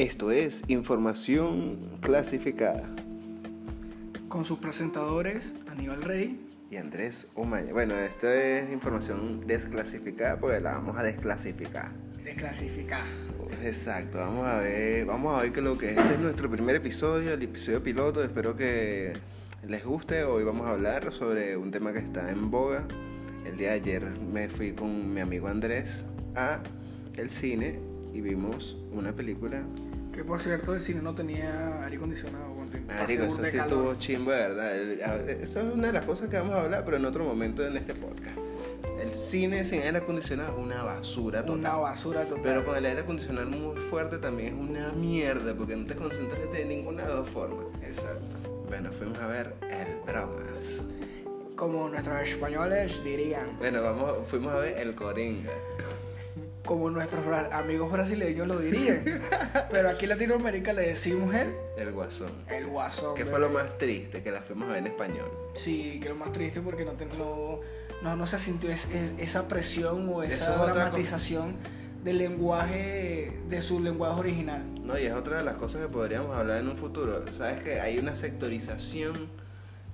Esto es Información Clasificada. Con sus presentadores, Aníbal Rey y Andrés Umaña. Bueno, esto es información desclasificada porque la vamos a desclasificar. Desclasificar. Exacto, vamos a ver que lo que este es nuestro primer episodio, el episodio piloto. Espero que les guste. Hoy vamos a hablar sobre un tema que está en boga. El día de ayer me fui con mi amigo Andrés a el cine y vimos una película. Que por cierto, el cine no tenía aire acondicionado. Marico, eso sí estuvo chimbo, ¿verdad? Eso es una de las cosas que vamos a hablar, pero en otro momento en este podcast. El cine sin aire acondicionado es una basura total. Una basura total. Pero con el aire acondicionado muy fuerte también es una mierda, porque no te concentras de ninguna de dos formas. Exacto. Bueno, fuimos a ver El Bromas. Como nuestros españoles dirían. Bueno, fuimos a ver El Coringa. Como nuestros amigos brasileños lo dirían. Pero aquí en Latinoamérica le decimos el guasón. El guasón. Que fue lo más triste, que la fuimos a ver en español. Sí, que lo más triste porque no se sintió esa presión o esa dramatización del lenguaje, de su lenguaje original. No, y es otra de las cosas que podríamos hablar en un futuro. Sabes que hay una sectorización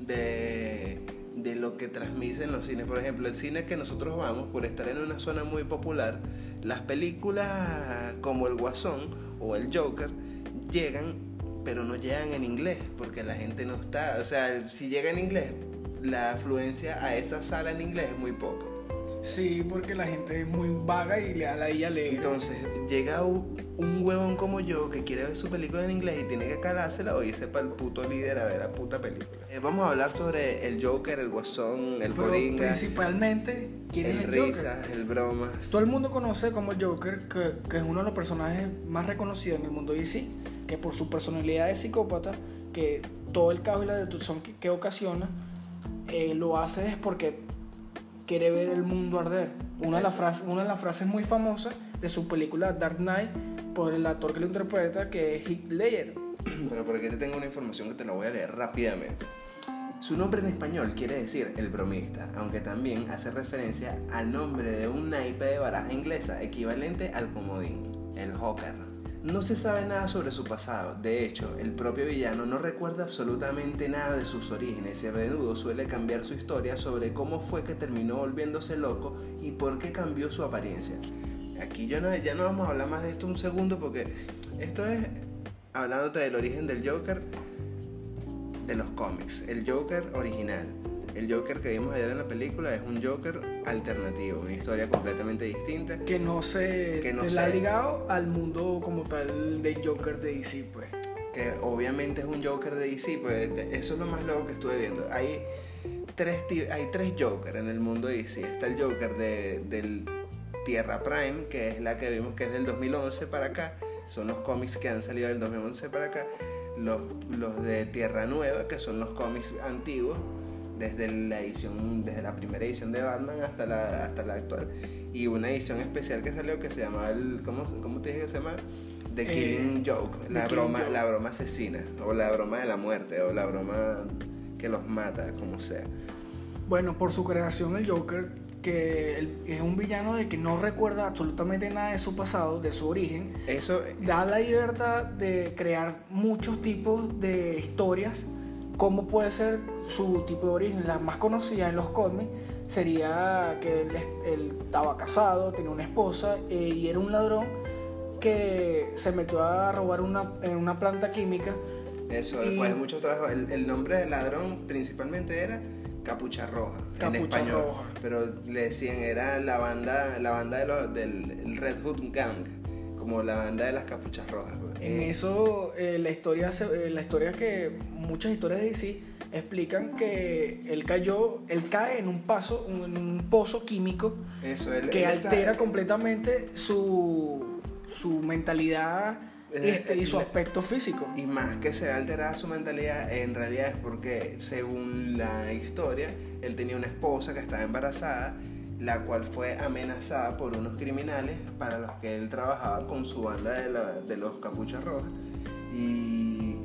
de lo que transmiten los cines. Por ejemplo, el cine que nosotros vamos, por estar en una zona muy popular, las películas como El Guasón o El Joker llegan, pero no llegan en inglés, porque la gente no está... O sea, si llega en inglés, la afluencia a esa sala en inglés es muy poca. Sí, porque la gente es muy vaga y a la ella lee. Entonces, llega un huevón como yo que quiere ver su película en inglés y tiene que calársela o irse para el puto líder a ver la puta película. Vamos a hablar sobre el Joker, el Guasón, el Coringa. Principalmente, ¿quién es el Joker? El Risas, el Bromas. Todo el mundo conoce como el Joker, que es uno de los personajes más reconocidos en el mundo DC, que por su personalidad de psicópata, que todo el caos y la destrucción que ocasiona, lo hace es porque... quiere ver el mundo arder. Una de las frases muy famosas de su película Dark Knight por el actor que lo interpreta, que es Heath Ledger. Bueno, por aquí te tengo una información que te la voy a leer rápidamente. Su nombre en español quiere decir el bromista, aunque también hace referencia al nombre de un naipe de baraja inglesa equivalente al comodín, el Joker. No se sabe nada sobre su pasado. De hecho, el propio villano no recuerda absolutamente nada de sus orígenes y a menudo suele cambiar su historia sobre cómo fue que terminó volviéndose loco y por qué cambió su apariencia. Aquí ya no vamos a hablar más de esto un segundo, porque esto es hablándote del origen del Joker de los cómics. El Joker original, el Joker que vimos ayer en la película, es un Joker alternativo, una historia completamente distinta. Que no se ha ligado al mundo como tal del Joker de DC, pues. Que obviamente es un Joker de DC, pues eso es lo más loco que estuve viendo. Hay tres Jokers en el mundo de DC. Está el Joker del Tierra Prime, que es la que vimos, que es del 2011 para acá. Son los cómics que han salido del 2011 para acá. Los de Tierra Nueva, que son los cómics antiguos, desde la primera edición de Batman hasta la actual, y una edición especial que salió que se llamaba ¿cómo te dije que se llama? The Killing Joke, la broma asesina, o la broma de la muerte, o la broma que los mata, como sea. Bueno, por su creación, el Joker, que es un villano de que no recuerda absolutamente nada de su pasado, de su origen. Eso da la libertad de crear muchos tipos de historias. ¿Cómo puede ser su tipo de origen? La más conocida en los cómics sería que él estaba casado, tenía una esposa y era un ladrón que se metió a robar en una planta química. Eso, y después de muchos trabajos. El nombre del ladrón principalmente era Capucha Roja, en español. Roja. Pero le decían, era la banda del Red Hood Gang, como la banda de las Capuchas Rojas. En eso, la historia que muchas historias de DC explican que él cae en un pozo químico. Eso, que altera completamente su mentalidad y su aspecto físico. Y más que se ha alterado su mentalidad, en realidad es porque, según la historia, él tenía una esposa que estaba embarazada, la cual fue amenazada por unos criminales para los que él trabajaba con su banda de los Capuchas Rojas, y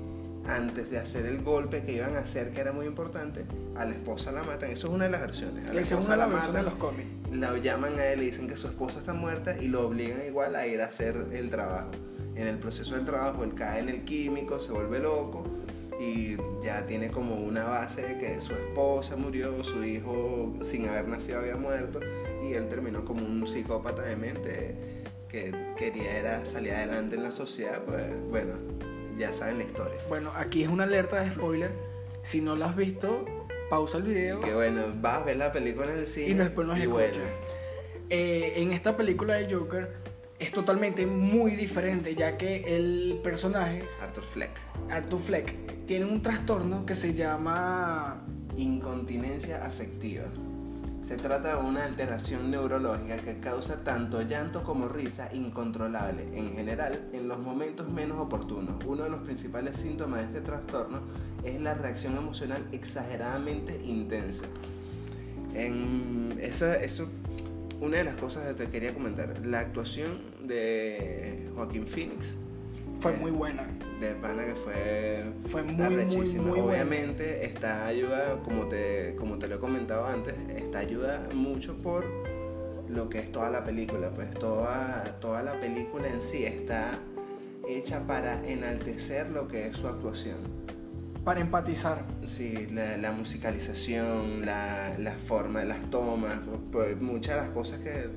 antes de hacer el golpe que iban a hacer, que era muy importante, a la esposa la matan. Eso es una de las versiones. A la esposa la matan, de los cómics. La llaman a él y dicen que su esposa está muerta y lo obligan igual a ir a hacer el trabajo. en el proceso de trabajo él cae en el químico, se vuelve loco y ya tiene como una base de que su esposa murió, su hijo sin haber nacido había muerto y él terminó como un psicópata de mente que quería era salir adelante en la sociedad. Pues bueno, ya saben la historia. Bueno, aquí es una alerta de spoiler, si no la has visto, pausa el video. Que bueno, vas a ver la película en el cine y después nos escuchas. En esta película de Joker es totalmente muy diferente, ya que el personaje Arthur Fleck tiene un trastorno que se llama incontinencia afectiva. Se trata de una alteración neurológica que causa tanto llanto como risa incontrolable, en general en los momentos menos oportunos. Uno de los principales síntomas de este trastorno es la reacción emocional exageradamente intensa. Una de las cosas que te quería comentar, la actuación de Joaquín Phoenix fue muy buena. De pana que fue muy obviamente buena. Esta ayuda, como te lo he comentado antes, esta ayuda mucho por lo que es toda la película. Pues toda la película en sí está hecha para enaltecer lo que es su actuación, para empatizar. Sí, la musicalización, la forma, las tomas, muchas de las cosas que...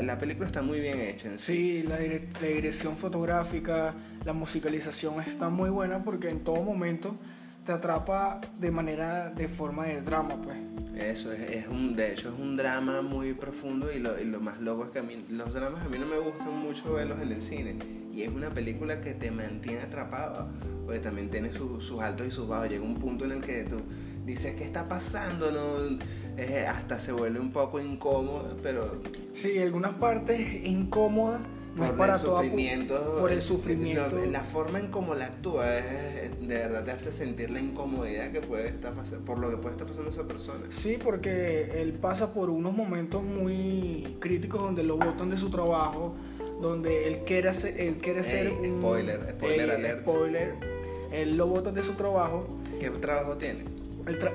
La película está muy bien hecha. Sí, la dirección fotográfica, la musicalización está muy buena porque en todo momento te atrapa de forma de drama, pues. Eso, es un drama muy profundo y lo más loco es que los dramas a mí no me gustan mucho verlos en el cine. Y es una película que te mantiene atrapado, porque también tiene sus altos y sus bajos. Llega un punto en el que tú dices, ¿qué está pasando? ¿No? Hasta se vuelve un poco incómodo, pero... Sí, algunas partes incómodas, no es para todo. Por el sufrimiento. La forma en cómo la actúa de verdad te hace sentir la incomodidad que puede estar pasando, por lo que puede estar pasando esa persona. Sí, porque él pasa por unos momentos muy críticos donde lo botan de su trabajo, donde él quiere ser un... Spoiler alert. Él lo botan de su trabajo. ¿Qué trabajo tiene?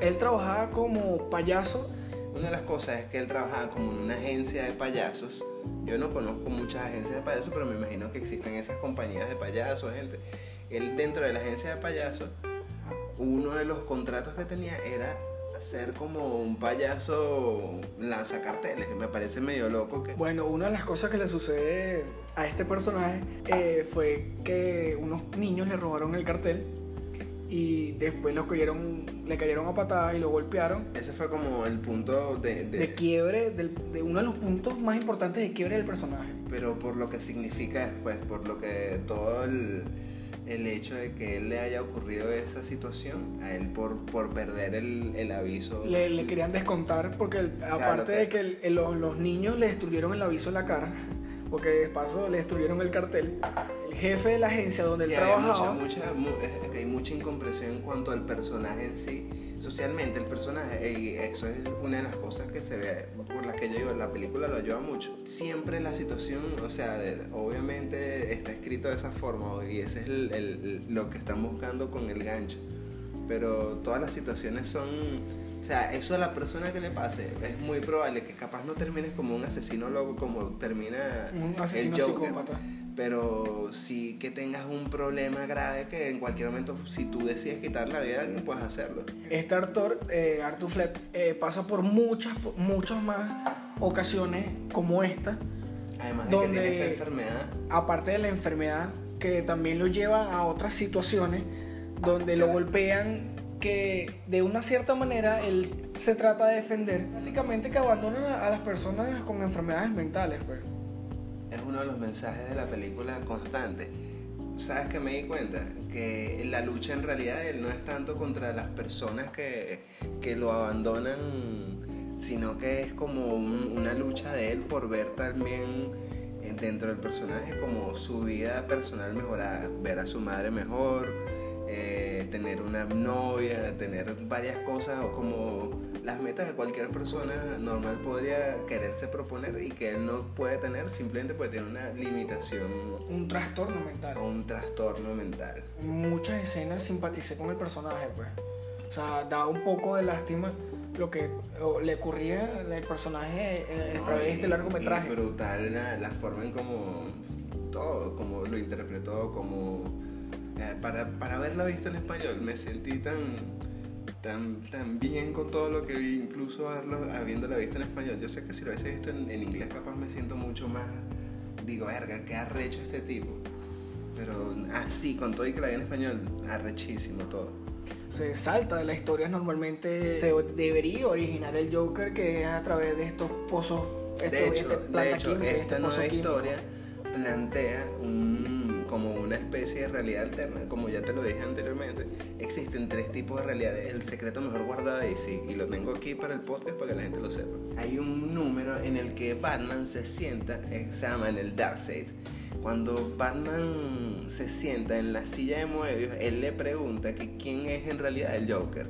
Él trabajaba como payaso. Una de las cosas es que él trabajaba como en una agencia de payasos. Yo no conozco muchas agencias de payasos, pero me imagino que existen esas compañías de payasos, gente. Él dentro de la agencia de payasos, uno de los contratos que tenía era ser como un payaso lanzacarteles. Me parece medio loco que... Bueno, una de las cosas que le sucede a este personaje fue que unos niños le robaron el cartel y después le cayeron a patadas y lo golpearon. Ese fue como el punto de quiebre, de uno de los puntos más importantes de quiebre del personaje. Pero por lo que significa después, por lo que todo el hecho de que él le haya ocurrido esa situación a él por perder el aviso. Le querían descontar porque aparte de que los niños le destruyeron el aviso en la cara, porque de paso le destruyeron el cartel. El jefe de la agencia donde él trabajaba... Hay mucha incomprensión en cuanto al personaje en sí, socialmente el personaje, y eso es una de las cosas que se ve, por las que yo digo, la película lo ayuda mucho. Siempre la situación, o sea, obviamente está escrito de esa forma y ese es lo que están buscando con el gancho, pero todas las situaciones son, o sea, eso a la persona que le pase es muy probable que capaz no termines como un asesino loco, como termina un asesino el Joker, psicópata. Pero sí que tengas un problema grave que en cualquier momento, si tú decides quitar la vida a alguien, puedes hacerlo. Este Arthur Fleck, pasa por muchas más ocasiones como esta. Además de donde, que tiene esta enfermedad. Aparte de la enfermedad, que también lo lleva a otras situaciones donde lo golpean, que de una cierta manera él se trata de defender. Prácticamente que abandonan a las personas con enfermedades mentales, pues. Es uno de los mensajes de la película constante. ¿Sabes qué me di cuenta? Que la lucha en realidad de él no es tanto contra las personas que lo abandonan, sino que es como una lucha de él por ver también dentro del personaje como su vida personal mejorada, ver a su madre mejor, tener una novia, tener varias cosas o como... las metas que cualquier persona normal podría quererse proponer y que él no puede tener simplemente porque tiene una limitación. Un trastorno mental. En muchas escenas simpaticé con el personaje, pues. O sea, da un poco de lástima lo que le ocurría al personaje a través de este largometraje. Es brutal la forma en como gustó como lo interpretó, como para haberla visto en español me sentí tan bien con todo lo que vi, incluso habiéndola visto en español. Yo sé que si lo hubiese visto en inglés capaz me siento mucho más, digo, verga, qué arrecho este tipo, pero así, con todo y que la vi en español, arrechísimo todo. Se salta de las historias normalmente, se debería originar el Joker, que es a través de estos pozos. Esta nueva historia plantea como una especie de realidad alterna. Como ya te lo dije anteriormente, existen tres tipos de realidades. El secreto mejor guardado de DC, y lo tengo aquí para el podcast para que la gente lo sepa. Hay un número en el que Batman se sienta, se llama en el Darkseid. Cuando Batman se sienta en la silla de Moebius, él le pregunta que quién es en realidad el Joker.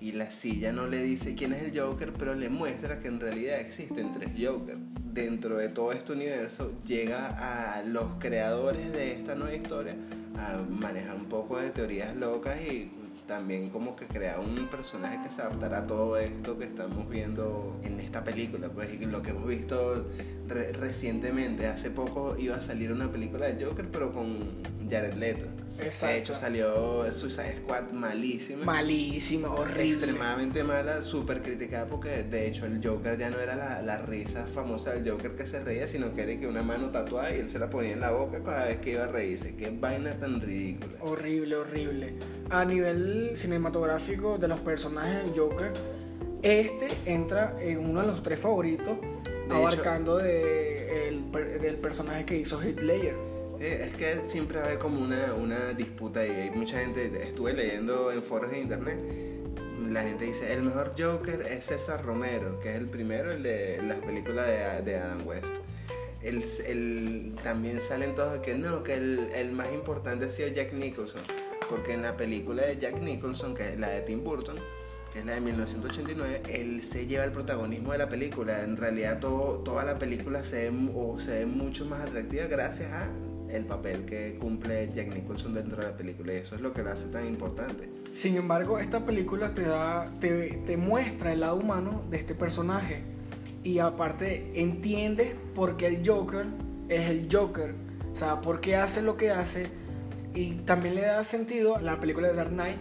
Y la silla no le dice quién es el Joker, pero le muestra que en realidad existen tres Jokers. Dentro de todo este universo llega a los creadores de esta nueva historia a manejar un poco de teorías locas y también como que crear un personaje que se adaptará a todo esto que estamos viendo en esta película. Pues lo que hemos visto recientemente, hace poco iba a salir una película de Joker pero con Jared Leto. Exacto. De hecho salió Suicide Squad malísima, horrible, extremadamente mala, súper criticada, porque de hecho el Joker ya no era la risa famosa del Joker que se reía, sino que era que una mano tatuada y él se la ponía en la boca cada vez que iba a reírse. Qué vaina tan ridícula, horrible. A nivel cinematográfico de los personajes del Joker, este entra en uno de los tres favoritos, de abarcando hecho, del personaje que hizo Heath Ledger. Es que siempre hay como una disputa y hay mucha gente, estuve leyendo en foros de internet, la gente dice el mejor Joker es César Romero, que es el primero, el de las películas de Adam West. También salen todos que el más importante ha sido Jack Nicholson, porque en la película de Jack Nicholson, que es la de Tim Burton, que es la de 1989, él se lleva el protagonismo de la película. En realidad toda la película se ve mucho más atractiva gracias a el papel que cumple Jack Nicholson dentro de la película, y eso es lo que lo hace tan importante. Sin embargo, esta película te muestra el lado humano de este personaje, y aparte entiendes por qué el Joker es el Joker, o sea, por qué hace lo que hace, y también le da sentido a la película de Dark Knight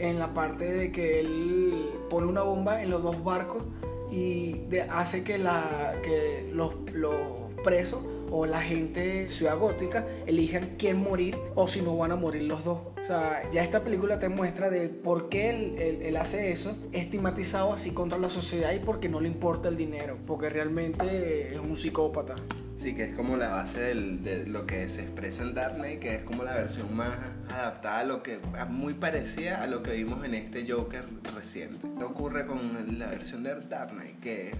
en la parte de que él pone una bomba en los dos barcos y hace que los presos o la gente de Ciudad Gótica elijan quién morir, o si no van a morir los dos. O sea, ya esta película te muestra de por qué él hace eso, estigmatizado así contra la sociedad, y porque no le importa el dinero, porque realmente es un psicópata. Sí, que es como la base de lo que se expresa en Dark Knight, que es como la versión más adaptada muy parecida a lo que vimos en este Joker reciente. Esto ocurre con la versión de Dark Knight, que es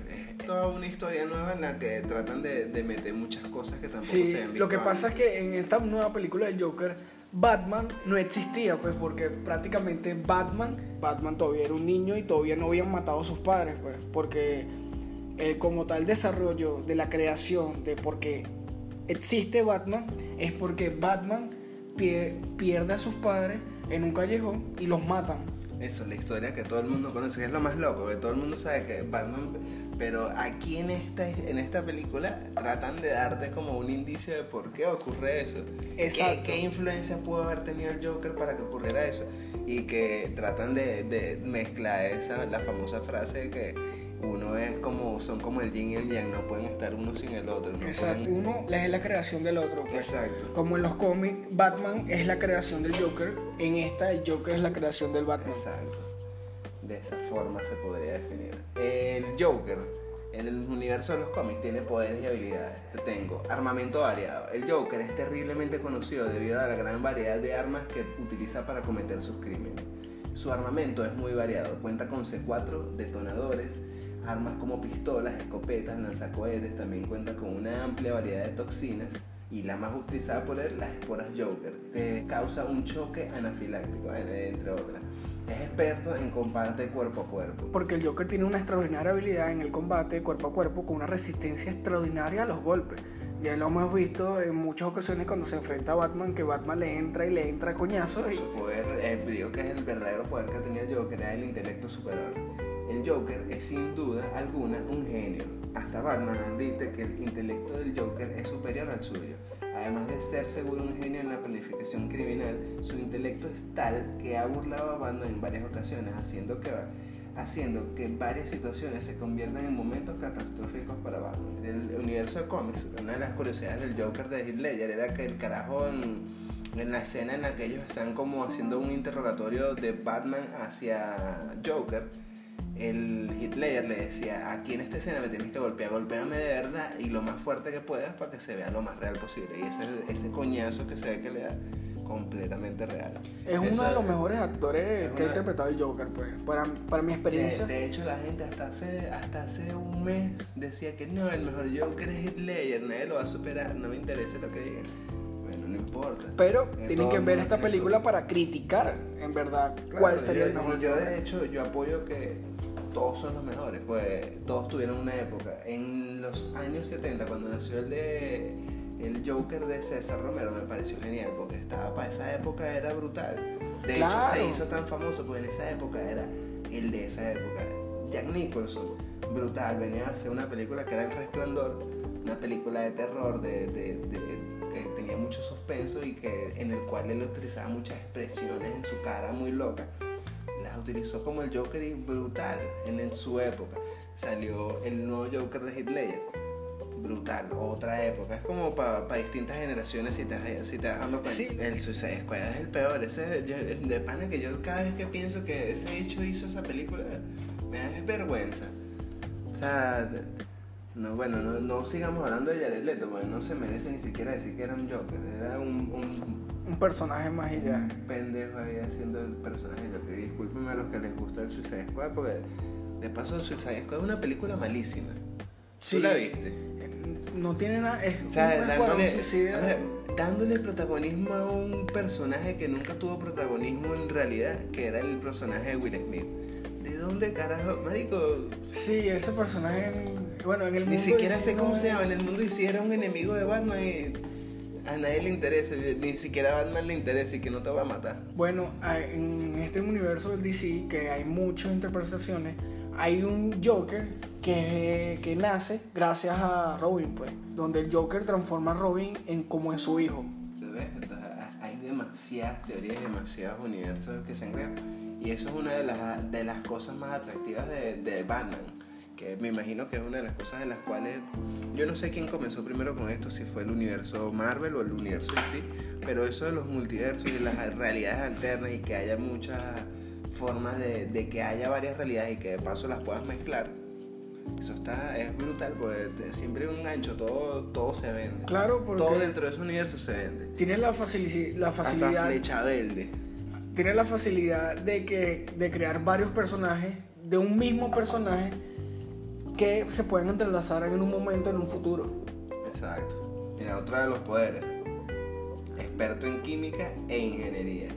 toda una historia nueva en la que tratan de meter muchas cosas que tampoco se ven. Sí, lo que pasa es que en esta nueva película del Joker, Batman no existía, pues, porque prácticamente Batman todavía era un niño y todavía no habían matado a sus padres, pues, porque como tal desarrollo de la creación de por qué existe Batman es porque Batman pierde a sus padres en un callejón y los matan. Eso es la historia que todo el mundo conoce, que es lo más loco, que todo el mundo sabe que Batman, pero aquí en esta película tratan de darte como un indicio de por qué ocurre eso. Exacto. ¿Qué influencia pudo haber tenido el Joker para que ocurriera eso? Y que tratan de mezclar la famosa frase de que uno es como, son como el yin y el yang, no pueden estar uno sin el otro. No, exacto, pueden... uno es la creación del otro, pues. Exacto. Como en los cómics, Batman es la creación del Joker, en esta el Joker es la creación del Batman. Exacto, de esa forma se podría definir. El Joker, en el universo de los cómics, tiene poderes y habilidades. Tengo armamento variado. El Joker es terriblemente conocido debido a la gran variedad de armas que utiliza para cometer sus crímenes. Su armamento es muy variado, cuenta con C4, detonadores, armas como pistolas, escopetas, lanzacohetes. También cuenta con una amplia variedad de toxinas, y la más utilizada por él, las esporas Joker, que causa un choque anafiláctico, entre otras. Es experto en combate cuerpo a cuerpo, porque el Joker tiene una extraordinaria habilidad en el combate cuerpo a cuerpo, con una resistencia extraordinaria a los golpes. Ya lo hemos visto en muchas ocasiones cuando se enfrenta a Batman, que Batman le entra a coñazos. Su poder, digo que es el verdadero poder que tenía el Joker, era el intelecto superior. El Joker es sin duda alguna un genio. Hasta Batman admite que el intelecto del Joker es superior al suyo. Además de ser seguro un genio en la planificación criminal, su intelecto es tal que ha burlado a Batman en varias ocasiones, haciendo que varias situaciones se conviertan en momentos catastróficos para Batman. En el universo de cómics, una de las curiosidades del Joker de Heath Ledger era que el carajo en la escena en la que ellos están como haciendo un interrogatorio de Batman hacia Joker, el Heath Ledger le decía: aquí en esta escena me tienes que golpear, golpéame de verdad y lo más fuerte que puedas para que se vea lo más real posible. Y ese coñazo que se ve que le da, completamente real. Es uno de los mejores actores que ha interpretado el Joker, pues, para mi experiencia. De hecho, la gente hasta hace un mes decía que no, el mejor Joker es Heath Ledger, nadie lo va a superar, no me interesa lo que digan. Bueno, no importa. Pero tienen que ver esta película para criticar, en verdad, claro, cuál sería el mejor Joker. De hecho, yo apoyo que todos son los mejores, pues todos tuvieron una época. En los años 70, cuando nació el Joker de César Romero, me pareció genial porque estaba para esa época, era brutal. De claro. Hecho, se hizo tan famoso porque en esa época era el de esa época. Jack Nicholson, brutal, venía a hacer una película que era El Resplandor, una película de terror que tenía mucho suspenso y que en el cual él utilizaba muchas expresiones en su cara muy locas. Las utilizó como el Joker y brutal en su época. Salió el nuevo Joker de Heath Ledger. Brutal, otra época, es como para distintas generaciones, si te das dando cuenta. Sí. El Suicide Squad es el peor, de pana que yo cada vez que pienso que ese hecho hizo esa película, me da vergüenza. O sea, no sigamos hablando de Jared Leto, porque no se merece ni siquiera decir que era un Joker, era un personaje más allá. Un pendejo ahí haciendo el personaje Joker. Discúlpenme a los que les gusta el Suicide Squad, porque de paso el Suicide Squad es una película malísima. Sí. ¿Tú la viste? No tiene nada, es o sea, dándole protagonismo a un personaje que nunca tuvo protagonismo en realidad, que era el personaje de Will Smith. ¿De dónde carajo, marico? Sí, ese personaje, bueno, en el mundo ni siquiera sé cómo se llama, en el mundo DC era un enemigo de Batman y a nadie le interesa, ni siquiera a Batman le interesa y que no te va a matar. Bueno, en este universo del DC, que hay muchas interpretaciones, hay un Joker que nace gracias a Robin, pues, donde el Joker transforma a Robin como en su hijo. ¿Ves? Entonces, hay demasiadas teorías, demasiados universos que se han creado. Y eso es una de las cosas más atractivas de Batman, que me imagino que es una de las cosas de las cuales yo no sé quién comenzó primero con esto, si fue el universo Marvel o el universo DC, pero eso de los multiversos y las realidades alternas y que haya muchas formas de que haya varias realidades y que de paso las puedas mezclar, eso es brutal, porque siempre hay un gancho, todo se vende. Claro, porque todo dentro de ese universo se vende. Tiene la facilidad, hasta Flecha Verde. Tiene la facilidad de crear varios personajes de un mismo personaje que se pueden entrelazar en un momento, en un futuro. Exacto. Mira, otra de los poderes: experto en química e ingeniería.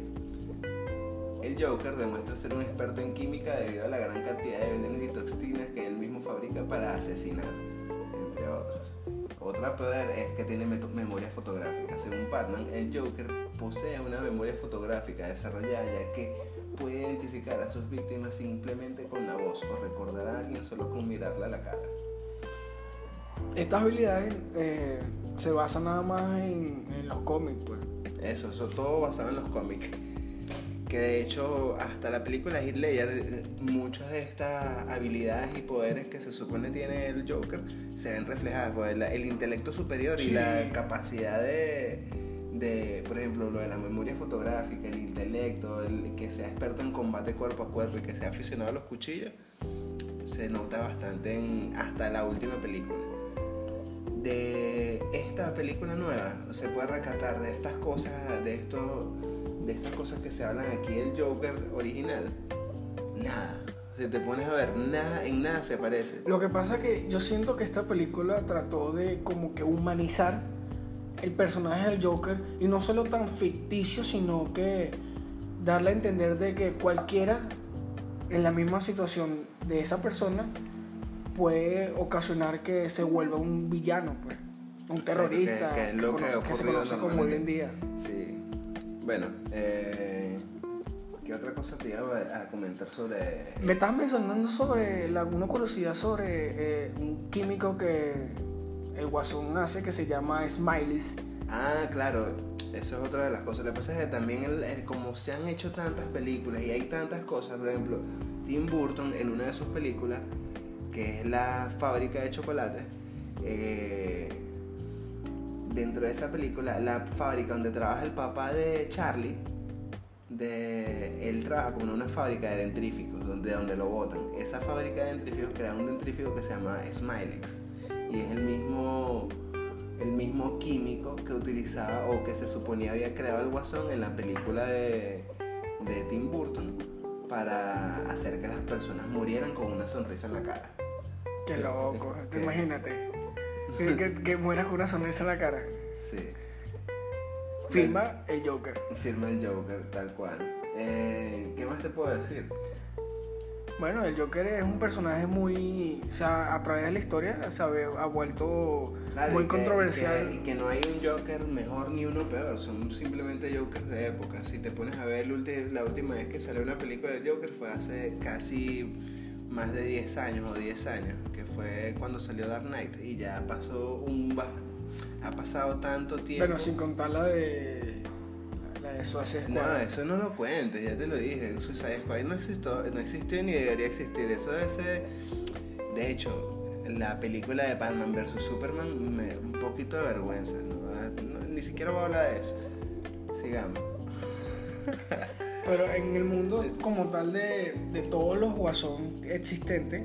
El Joker demuestra ser un experto en química debido a la gran cantidad de venenos y toxinas que él mismo fabrica para asesinar, entre otros. Otro poder es que tiene memoria fotográfica. Según Batman, el Joker posee una memoria fotográfica desarrollada, ya que puede identificar a sus víctimas simplemente con la voz o recordar a alguien solo con mirarla a la cara. Estas habilidades se basan nada más en los cómics, pues. Eso todo basado en los cómics. Que de hecho hasta la película Heath Ledger, muchas de estas habilidades y poderes que se supone tiene el Joker se ven reflejadas por el intelecto superior, sí. Y la capacidad de, por ejemplo, lo de la memoria fotográfica, el intelecto, el que sea experto en combate cuerpo a cuerpo y que sea aficionado a los cuchillos, se nota bastante hasta la última película. De esta película nueva se puede rescatar de estas cosas, de estas cosas que se hablan aquí del Joker original, nada. Si te pones a ver, en nada se parece. Lo que pasa es que yo siento que esta película trató de como que humanizar el personaje del Joker, y no solo tan ficticio, sino que darle a entender de que cualquiera en la misma situación de esa persona puede ocasionar que se vuelva un villano, pues, un terrorista, sí, que se conoce como hoy en día. Sí. Bueno, ¿qué otra cosa te iba a comentar sobre...? Me estabas mencionando sobre alguna curiosidad sobre un químico que el Guasón hace que se llama Smilex. Ah, claro, eso es otra de las cosas. Lo que pasa es que también como se han hecho tantas películas y hay tantas cosas, por ejemplo, Tim Burton en una de sus películas, que es La fábrica de chocolates, dentro de esa película, la fábrica donde trabaja el papá de Charlie, él trabaja como en una fábrica de dentríficos, donde lo botan. Esa fábrica de dentríficos crea un dentrífico que se llama Smilex, y es el mismo químico que utilizaba o que se suponía había creado el Guasón en la película de Tim Burton para hacer que las personas murieran con una sonrisa en la cara. Qué loco, imagínate que mueras con una sonrisa en la cara. Sí. Firma el Joker. Firma el Joker, tal cual. ¿Qué más te puedo decir? Bueno, el Joker es un personaje muy... O sea, a través de la historia se ha vuelto muy controversial. Y que no hay un Joker mejor ni uno peor. Son simplemente Jokers de época. Si te pones a ver, la última vez que salió una película del Joker fue hace casi más de 10 años o 10 años. Que fue cuando salió Dark Knight. Y ya pasó ha pasado tanto tiempo. Pero sin contar la de Suicide Squad. No, eso no lo cuentes, ya te lo dije. Suicide Squad no existió ni debería existir. Eso debe ser... De hecho, la película de Batman vs Superman me da un poquito de vergüenza, ¿no? Ni siquiera voy a hablar de eso. Sigamos. Pero en el mundo como tal de todos los Guasón existentes,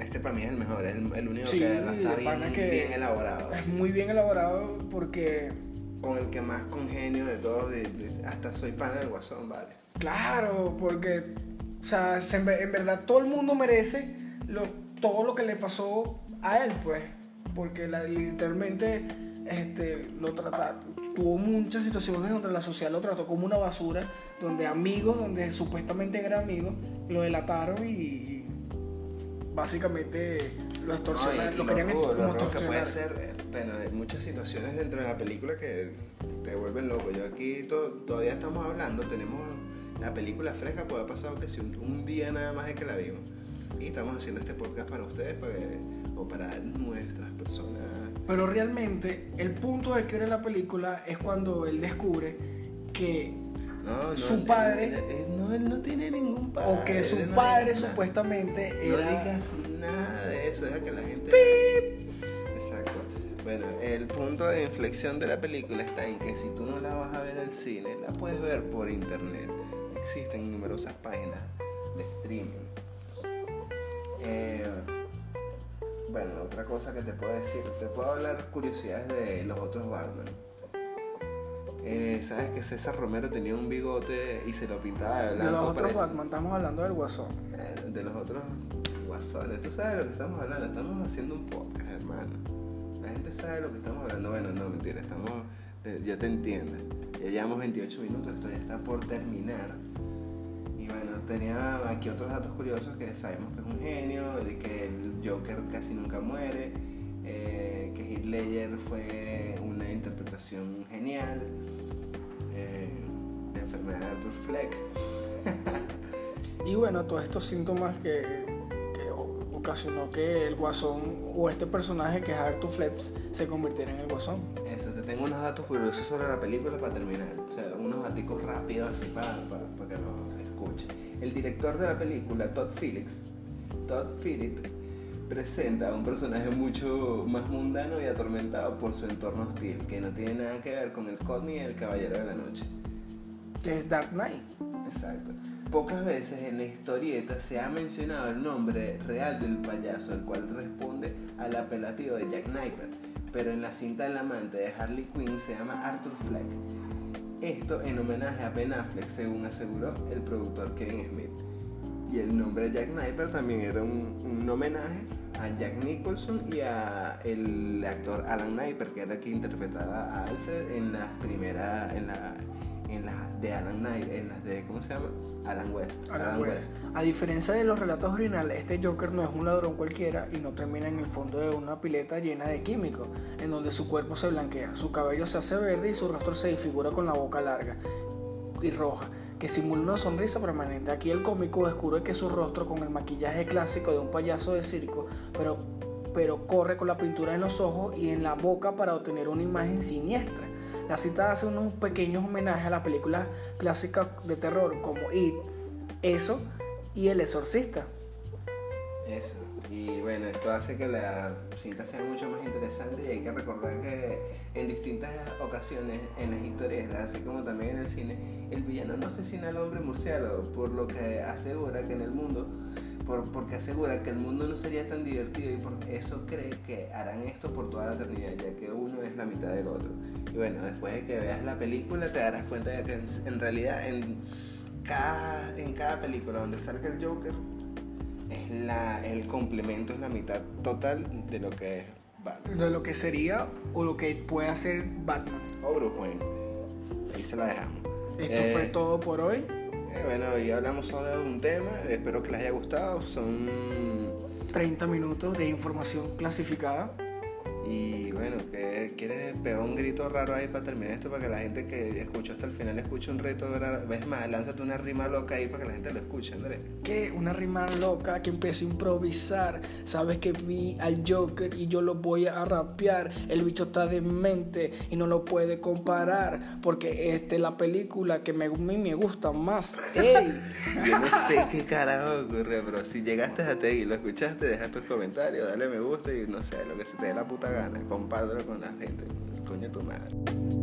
este para mí es el mejor, es el único sí, que está bien elaborado. Es muy bien elaborado porque... Con el que más congenio de todos, hasta soy pana del Guasón, ¿vale? Claro, porque o sea, en verdad todo el mundo merece todo lo que le pasó a él, pues. Porque literalmente lo trataron. Tuvo muchas situaciones donde la sociedad lo trató como una basura, donde amigos, donde supuestamente eran amigos, lo delataron y básicamente lo extorsionaron, lo querían extorsionar. Lo que puede ser, bueno, hay muchas situaciones dentro de la película que te vuelven loco. Yo aquí todavía estamos hablando, tenemos la película fresca, puede haber pasado que si un día nada más es que la vimos. Y estamos haciendo este podcast para ustedes o para nuestras personas. Pero realmente el punto de quiebre de la película es cuando él descubre que su padre... Él no tiene ningún padre. O que su padre supuestamente era... No digas nada de eso, deja que la gente... ¡Pip! Exacto. Bueno, el punto de inflexión de la película está en que si tú no la vas a ver al cine, la puedes ver por internet. Existen numerosas páginas de streaming. Bueno, otra cosa que te puedo decir, te puedo hablar curiosidades de los otros Batman. Sabes que César Romero tenía un bigote y se lo pintaba de blanco. De los otros Batman, estamos hablando del Guasón. De los otros Guasones, tú sabes de lo que estamos hablando. Estamos haciendo un podcast, hermano. La gente sabe de lo que estamos hablando. Bueno, no, mentira, yo te entiendo. Ya llevamos 28 minutos, esto ya está por terminar. Y bueno, tenía aquí otros datos curiosos que sabemos que es un genio, de que el Joker casi nunca muere, que Heath Ledger fue una interpretación genial, la enfermedad de Arthur Fleck. Y bueno, todos estos síntomas que ocasionó que el Guasón o este personaje que es Arthur Fleck se convirtiera en el Guasón. Eso, te tengo unos datos curiosos sobre la película para terminar, o sea, unos datos rápidos así para que los escuchen. El director de la película, Todd Phillips, presenta a un personaje mucho más mundano y atormentado por su entorno hostil, que no tiene nada que ver con el Cod ni el Caballero de la Noche. Es Dark Knight. Exacto. Pocas veces en la historieta se ha mencionado el nombre real del payaso, el cual responde al apelativo de Jack Napier, pero en la cinta del amante de Harley Quinn se llama Arthur Fleck. Esto en homenaje a Ben Affleck, según aseguró el productor Kevin Smith. Y el nombre de Jack Napier también era un homenaje a Jack Nicholson y a el actor Alan Knight, que era el que interpretaba a Alfred en las primeras, en las de Alan Knight, en las de ¿cómo se llama? Alan West. A diferencia de los relatos originales, este Joker no es un ladrón cualquiera y no termina en el fondo de una pileta llena de químicos, en donde su cuerpo se blanquea, su cabello se hace verde y su rostro se disfigura con la boca larga y roja, que simula una sonrisa permanente. Aquí el cómico descubre que su rostro, con el maquillaje clásico de un payaso de circo, pero pero corre con la pintura en los ojos y en la boca para obtener una imagen siniestra. La cita hace unos pequeños homenajes a las películas clásicas de terror como It, Eso y El Exorcista. Eso. Y bueno, esto hace que la cinta sea mucho más interesante, y hay que recordar que en distintas ocasiones en las historietas, así como también en el cine, el villano no asesina al hombre murciélago, por lo que asegura que en el mundo, porque asegura que el mundo no sería tan divertido, y por eso cree que harán esto por toda la eternidad, ya que uno es la mitad del otro. Y bueno, después de que veas la película te darás cuenta de que en realidad en cada película donde salga el Joker, el complemento es la mitad total de lo que es Batman, de lo que sería o lo que puede hacer Batman o Bruce Wayne. Ahí se la dejamos. Esto fue todo por hoy. Bueno, hoy hablamos solo de un tema. Espero que les haya gustado. Son 30 minutos de información clasificada. Y bueno, que ¿quieres pegar un grito raro ahí para terminar esto? Para que la gente que escuchó hasta el final escuche un grito raro. ¿Ves más? Lánzate una rima loca ahí para que la gente lo escuche, Andrés. ¿Qué? Una rima loca que empecé a improvisar. Sabes que vi al Joker y yo lo voy a rapear. El bicho está demente y no lo puede comparar, porque esta es la película que me gusta más. ¡Ey! Yo no sé qué carajo ocurre, pero si llegaste a ti y lo escuchaste, deja tus comentarios, dale me gusta y no sé, lo que se te dé la puta gana, compártelo con la gente, coño tu madre.